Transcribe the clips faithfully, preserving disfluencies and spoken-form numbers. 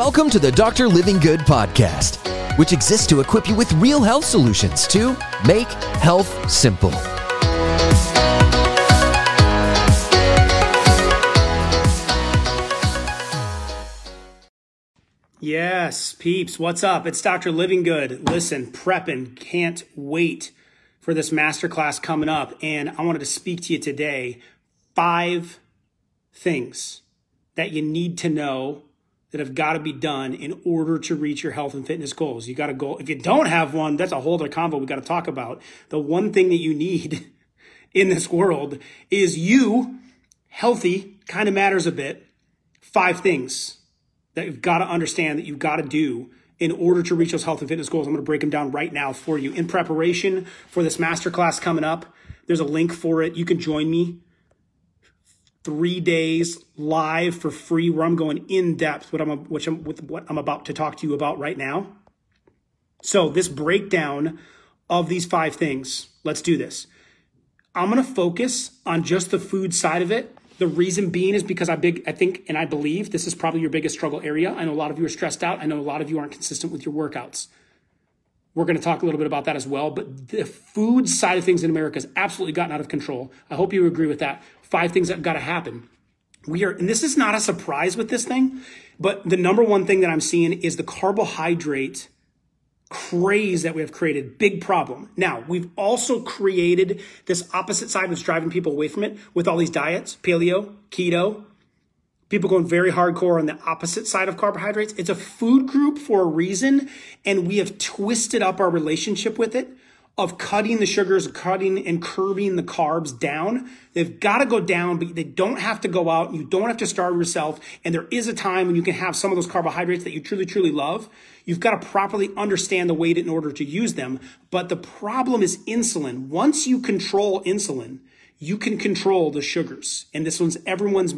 Welcome to the Doctor Livingood podcast, which exists to equip you with real health solutions to make health simple. Yes, peeps, what's up? It's Doctor Livingood. Listen, prepping, can't wait for this masterclass coming up. And I wanted to speak to you today, five things that you need to know that have got to be done in order to reach your health and fitness goals. You got to go. If you don't have one, that's a whole other convo we got to talk about. The one thing that you need in this world is you. Healthy kind of matters a bit. Five things that you've got to understand that you've got to do in order to reach those health and fitness goals. I'm going to break them down right now for you in preparation for this masterclass coming up. There's a link for it. You can join me. Three days live for free, where I'm going in depth what I'm, which I'm, with what I'm about to talk to you about right now. So this breakdown of these five things, let's do this. I'm going to focus on just the food side of it. The reason being is because I big, I think, and I believe this is probably your biggest struggle area. I know a lot of you are stressed out. I know a lot of you aren't consistent with your workouts. We're going to talk a little bit about that as well. But the food side of things in America has absolutely gotten out of control. I hope you agree with that. Five things that have got to happen. We are, and this is not a surprise with this thing, but the number one thing that I'm seeing is the carbohydrate craze that we have created. Big problem. Now, we've also created this opposite side that's driving people away from it with all these diets, paleo, keto, people going very hardcore on the opposite side of carbohydrates. It's a food group for a reason, and we have twisted up our relationship with it of cutting the sugars, cutting and curbing the carbs down. They've got to go down, but they don't have to go out. You don't have to starve yourself, and there is a time when you can have some of those carbohydrates that you truly, truly love. You've got to properly understand the weight in order to use them, but the problem is insulin. Once you control insulin, you can control the sugars, and this one's everyone's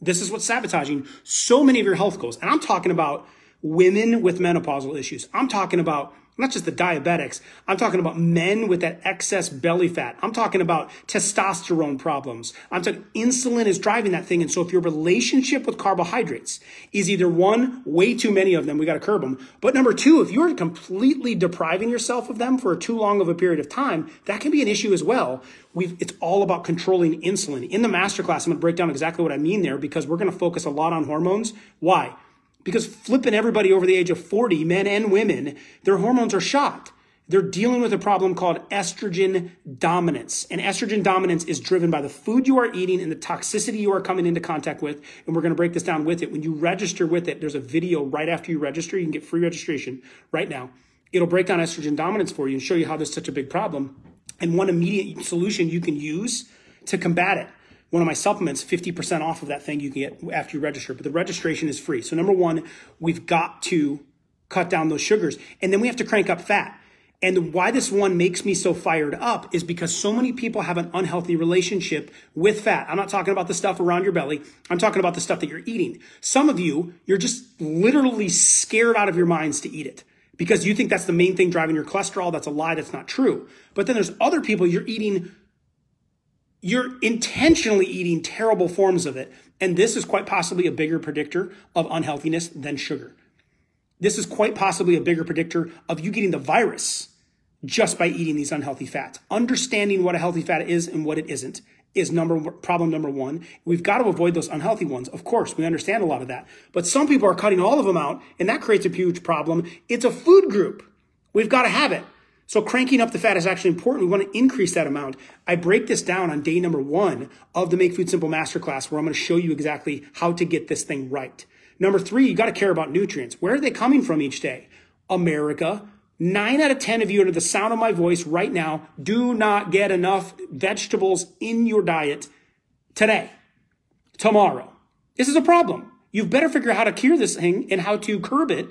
This is what's sabotaging so many of your health goals. And I'm talking about women with menopausal issues. I'm talking about not just the diabetics. I'm talking about men with that excess belly fat. I'm talking about testosterone problems. I'm talking insulin is driving that thing. And so if your relationship with carbohydrates is either one, way too many of them, we got to curb them. But number two, if you're completely depriving yourself of them for too long of a period of time, that can be an issue as well. We've, it's all about controlling insulin. In the masterclass, I'm going to break down exactly what I mean there because we're going to focus a lot on hormones. Why? Because flipping everybody over the age of forty, men and women, their hormones are shot. They're dealing with a problem called estrogen dominance. And estrogen dominance is driven by the food you are eating and the toxicity you are coming into contact with. And we're going to break this down with it. When you register with it, there's a video right after you register. You can get free registration right now. It'll break down estrogen dominance for you and show you how there's such a big problem. And one immediate solution you can use to combat it. One of my supplements, fifty percent off of that thing you can get after you register, but the registration is free. So number one, we've got to cut down those sugars, and then we have to crank up fat. And why this one makes me so fired up is because so many people have an unhealthy relationship with fat. I'm not talking about the stuff around your belly. I'm talking about the stuff that you're eating. Some of you, you're just literally scared out of your minds to eat it. Because you think that's the main thing driving your cholesterol. That's a lie. That's not true. But then there's other people you're eating You're intentionally eating terrible forms of it. And this is quite possibly a bigger predictor of unhealthiness than sugar. This is quite possibly a bigger predictor of you getting the virus just by eating these unhealthy fats. Understanding what a healthy fat is and what it isn't is number problem number one. We've got to avoid those unhealthy ones. Of course, we understand a lot of that. But some people are cutting all of them out, and that creates a huge problem. It's a food group. We've got to have it. So cranking up the fat is actually important. We want to increase that amount. I break this down on day number one of the Make Food Simple Masterclass, where I'm going to show you exactly how to get this thing right. Number three, you got to care about nutrients. Where are they coming from each day? America, nine out of ten of you under the sound of my voice right now do not get enough vegetables in your diet today, tomorrow. This is a problem. You've better figure out how to cure this thing and how to curb it.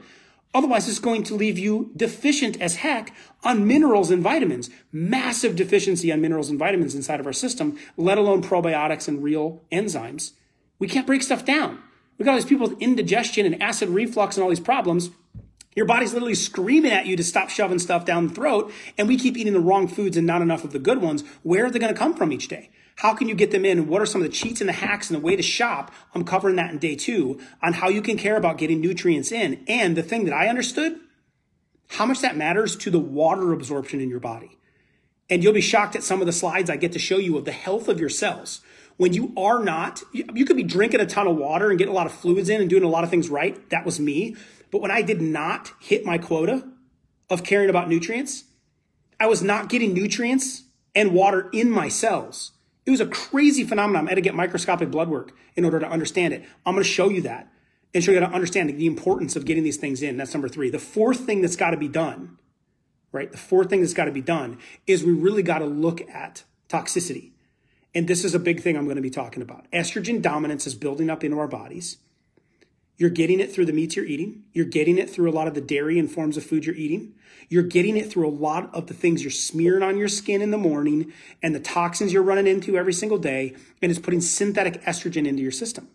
Otherwise, it's going to leave you deficient as heck on minerals and vitamins. Massive deficiency on minerals and vitamins inside of our system, let alone probiotics and real enzymes. We can't break stuff down. We've got all these people with indigestion and acid reflux and all these problems. Your body's literally screaming at you to stop shoving stuff down the throat, and we keep eating the wrong foods and not enough of the good ones. Where are they going to come from each day? How can you get them in? What are some of the cheats and the hacks and the way to shop? I'm covering that in day two on how you can care about getting nutrients in. And the thing that I understood, how much that matters to the water absorption in your body. And you'll be shocked at some of the slides I get to show you of the health of your cells. When you are not, you could be drinking a ton of water and getting a lot of fluids in and doing a lot of things right. That was me. But when I did not hit my quota of caring about nutrients, I was not getting nutrients and water in my cells. It was a crazy phenomenon. I had to get microscopic blood work in order to understand it. I'm going to show you that and show you how to understand the importance of getting these things in. That's number three. The fourth thing that's got to be done, right? The fourth thing that's got to be done is we really got to look at toxicity. And this is a big thing I'm going to be talking about. Estrogen dominance is building up into our bodies. You're getting it through the meats you're eating. You're getting it through a lot of the dairy and forms of food you're eating. You're getting it through a lot of the things you're smearing on your skin in the morning and the toxins you're running into every single day, and it's putting synthetic estrogen into your system.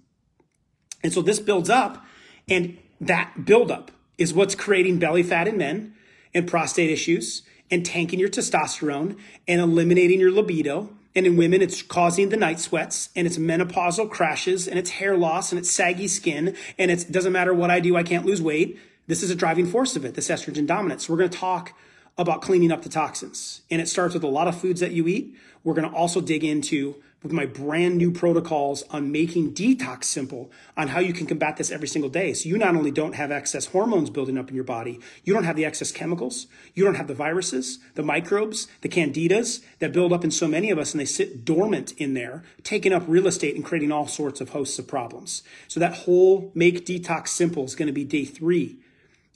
And so this builds up, and that buildup is what's creating belly fat in men and prostate issues and tanking your testosterone and eliminating your libido. And in women, it's causing the night sweats, and it's menopausal crashes, and it's hair loss, and it's saggy skin, and it doesn't matter what I do, I can't lose weight. This is a driving force of it, this estrogen dominance. So we're going to talk about cleaning up the toxins, and it starts with a lot of foods that you eat. We're going to also dig into with my brand new protocols on making detox simple, on how you can combat this every single day. So you not only don't have excess hormones building up in your body, you don't have the excess chemicals, you don't have the viruses, the microbes, the candidas that build up in so many of us, and they sit dormant in there, taking up real estate and creating all sorts of hosts of problems. So that whole Make Detox Simple is going to be day three.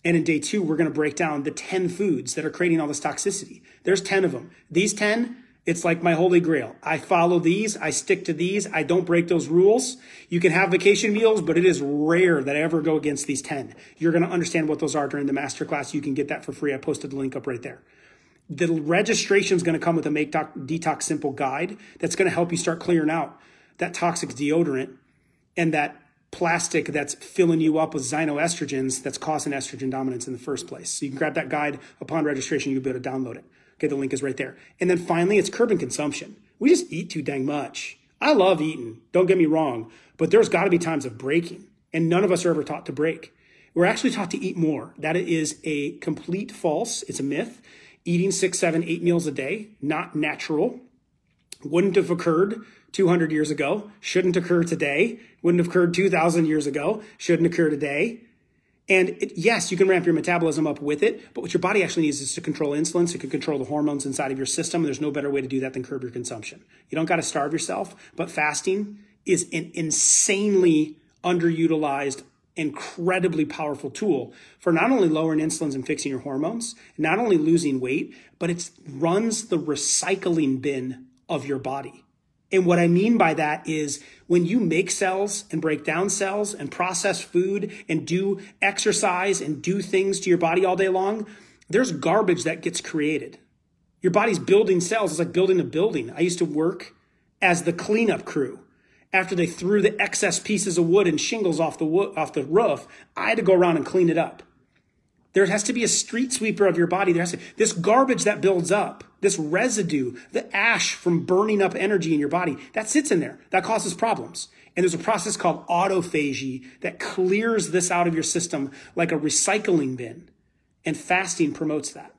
And in day two, we're going to break down the ten foods that are creating all this toxicity. There's ten of them. These ten, it's like my holy grail. I follow these. I stick to these. I don't break those rules. You can have vacation meals, but it is rare that I ever go against these ten. You're going to understand what those are during the masterclass. You can get that for free. I posted the link up right there. The registration is going to come with a Make Detox Simple guide that's going to help you start clearing out that toxic deodorant and that plastic that's filling you up with xenoestrogens that's causing estrogen dominance in the first place. So you can grab that guide upon registration. You'll be able to download it. Okay, the link is right there. And then finally, it's curbing consumption. We just eat too dang much. I love eating, don't get me wrong, but there's got to be times of breaking, and none of us are ever taught to break. We're actually taught to eat more. That is a complete false. It's a myth. Eating six, seven, eight meals a day, not natural. Wouldn't have occurred two hundred years ago. Shouldn't occur today. Wouldn't have occurred two thousand years ago. Shouldn't occur today. And it, yes, you can ramp your metabolism up with it, but what your body actually needs is to control insulin, so it can control the hormones inside of your system. And there's no better way to do that than curb your consumption. You don't got to starve yourself, but fasting is an insanely underutilized, incredibly powerful tool for not only lowering insulins and fixing your hormones, not only losing weight, but it runs the recycling bin of your body. And what I mean by that is when you make cells and break down cells and process food and do exercise and do things to your body all day long, there's garbage that gets created. Your body's building cells. It's like building a building. I used to work as the cleanup crew. After they threw the excess pieces of wood and shingles off the, wo- off the roof, I had to go around and clean it up. There has to be a street sweeper of your body. There has to, this garbage that builds up, this residue, the ash from burning up energy in your body, that sits in there. That causes problems. And there's a process called autophagy that clears this out of your system like a recycling bin. And fasting promotes that.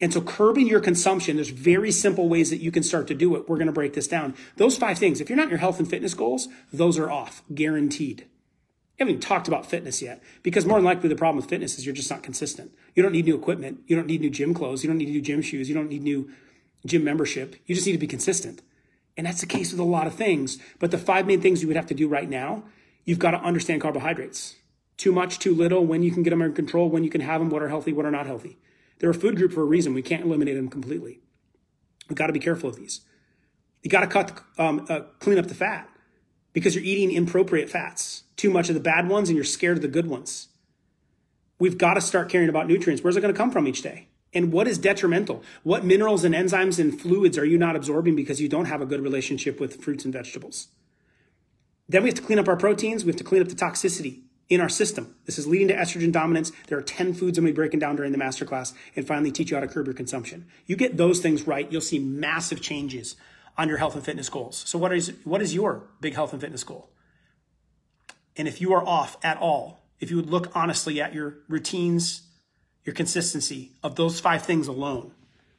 And so curbing your consumption, there's very simple ways that you can start to do it. We're going to break this down. Those five things, if you're not in your health and fitness goals, those are off, guaranteed. I haven't even talked about fitness yet, because more than likely the problem with fitness is you're just not consistent. You don't need new equipment. You don't need new gym clothes. You don't need new gym shoes. You don't need new gym membership. You just need to be consistent. And that's the case with a lot of things. But the five main things you would have to do right now, you've got to understand carbohydrates. Too much, too little, when you can get them under control, when you can have them, what are healthy, what are not healthy. They're a food group for a reason. We can't eliminate them completely. We've got to be careful of these. You've got to cut, um, uh, clean up the fat, because you're eating inappropriate fats. Too much of the bad ones, and you're scared of the good ones. We've got to start caring about nutrients. Where's it going to come from each day? And what is detrimental? What minerals and enzymes and fluids are you not absorbing because you don't have a good relationship with fruits and vegetables? Then we have to clean up our proteins. We have to clean up the toxicity in our system. This is leading to estrogen dominance. There are ten foods I'm going to be breaking down during the masterclass, and finally teach you how to curb your consumption. You get those things right, you'll see massive changes on your health and fitness goals. So what is, what is your big health and fitness goal? And if you are off at all, if you would look honestly at your routines, your consistency of those five things alone,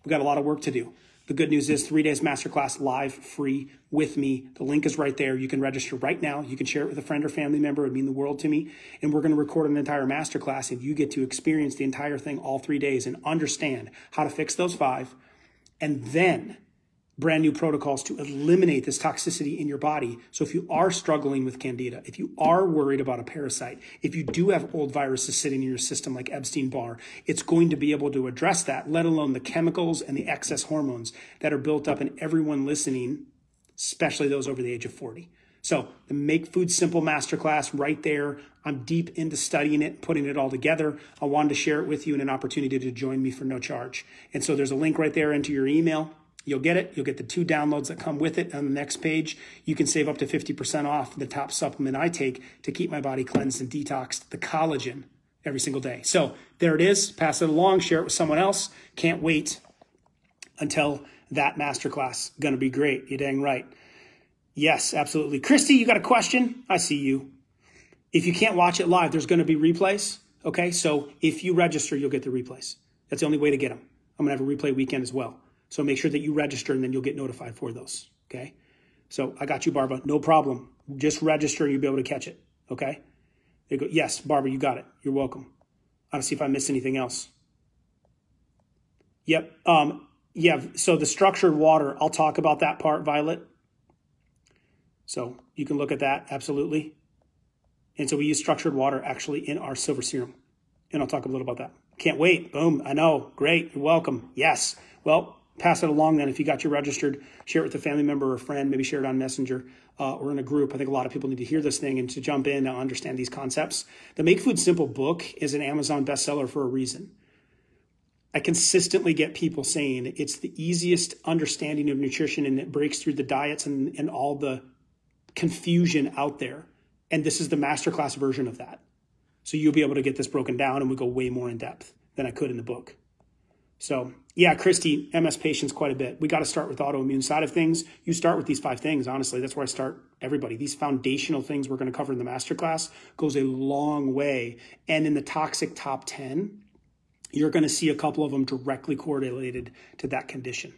we've got a lot of work to do. The good news is three days masterclass live, free, with me. The link is right there. You can register right now. You can share it with a friend or family member. It would mean the world to me. And we're going to record an entire masterclass, and you get to experience the entire thing all three days and understand how to fix those five. And then brand new protocols to eliminate this toxicity in your body. So if you are struggling with candida, if you are worried about a parasite, if you do have old viruses sitting in your system like Epstein-Barr, it's going to be able to address that, let alone the chemicals and the excess hormones that are built up in everyone listening, especially those over the age of forty. So the Make Food Simple Masterclass right there. I'm deep into studying it, putting it all together. I wanted to share it with you and an opportunity to join me for no charge. And so there's a link right there into your email. You'll get it. You'll get the two downloads that come with it. On the next page, you can save up to fifty percent off the top supplement I take to keep my body cleansed and detoxed, the collagen, every single day. So there it is. Pass it along. Share it with someone else. Can't wait until that masterclass. Going to be great. You're dang right. Yes, absolutely. Christy, you got a question? I see you. If you can't watch it live, there's going to be replays. Okay, so if you register, you'll get the replays. That's the only way to get them. I'm going to have a replay weekend as well. So make sure that you register, and then you'll get notified for those, okay? So I got you, Barbara. No problem. Just register, and you'll be able to catch it, okay? There you go. Yes, Barbara, you got it. You're welcome. I don't see if I missed anything else. Yep. Um, yeah, so the structured water, I'll talk about that part, Violet. So you can look at that, absolutely. And so we use structured water actually in our silver serum, and I'll talk a little about that. Can't wait. Boom. I know. Great. You're welcome. Yes. Well, pass it along then. If you got you registered, share it with a family member or a friend, maybe share it on Messenger uh, or in a group. I think a lot of people need to hear this thing and to jump in and understand these concepts. The Make Food Simple book is an Amazon bestseller for a reason. I consistently get people saying it's the easiest understanding of nutrition, and it breaks through the diets and, and all the confusion out there. And this is the masterclass version of that. So you'll be able to get this broken down, and we go way more in depth than I could in the book. So yeah, Christy, M S patients quite a bit. We got to start with the autoimmune side of things. You start with these five things, honestly. That's where I start everybody. These foundational things we're going to cover in the masterclass goes a long way. And in the toxic top ten, you're going to see a couple of them directly correlated to that condition.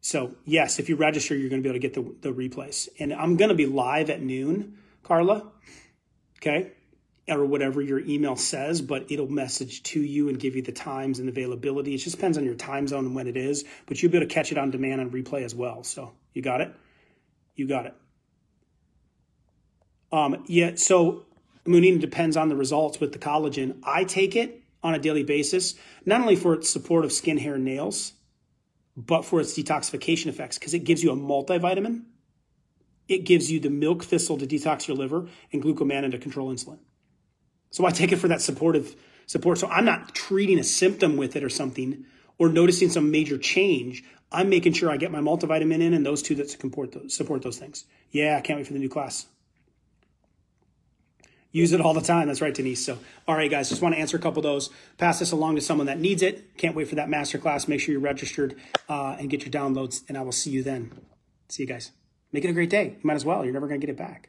So yes, if you register, you're going to be able to get the, the replays. And I'm going to be live at noon, Carla. Okay. Or whatever your email says, but it'll message to you and give you the times and availability. It just depends on your time zone and when it is, but you'll be able to catch it on demand and replay as well. So you got it? You got it. Um, yeah, so Munina, depends on the results with the collagen. I take it on a daily basis, not only for its support of skin, hair, and nails, but for its detoxification effects, because it gives you a multivitamin. It gives you the milk thistle to detox your liver and glucomannan to control insulin. So I take it for that supportive support. So I'm not treating a symptom with it or something or noticing some major change. I'm making sure I get my multivitamin in and those two that support those, support those things. Yeah, I can't wait for the new class. Use it all the time. That's right, Denise. So, all right, guys, just want to answer a couple of those. Pass this along to someone that needs it. Can't wait for that masterclass. Make sure you're registered uh, and get your downloads, and I will see you then. See you guys. Make it a great day. You might as well. You're never going to get it back.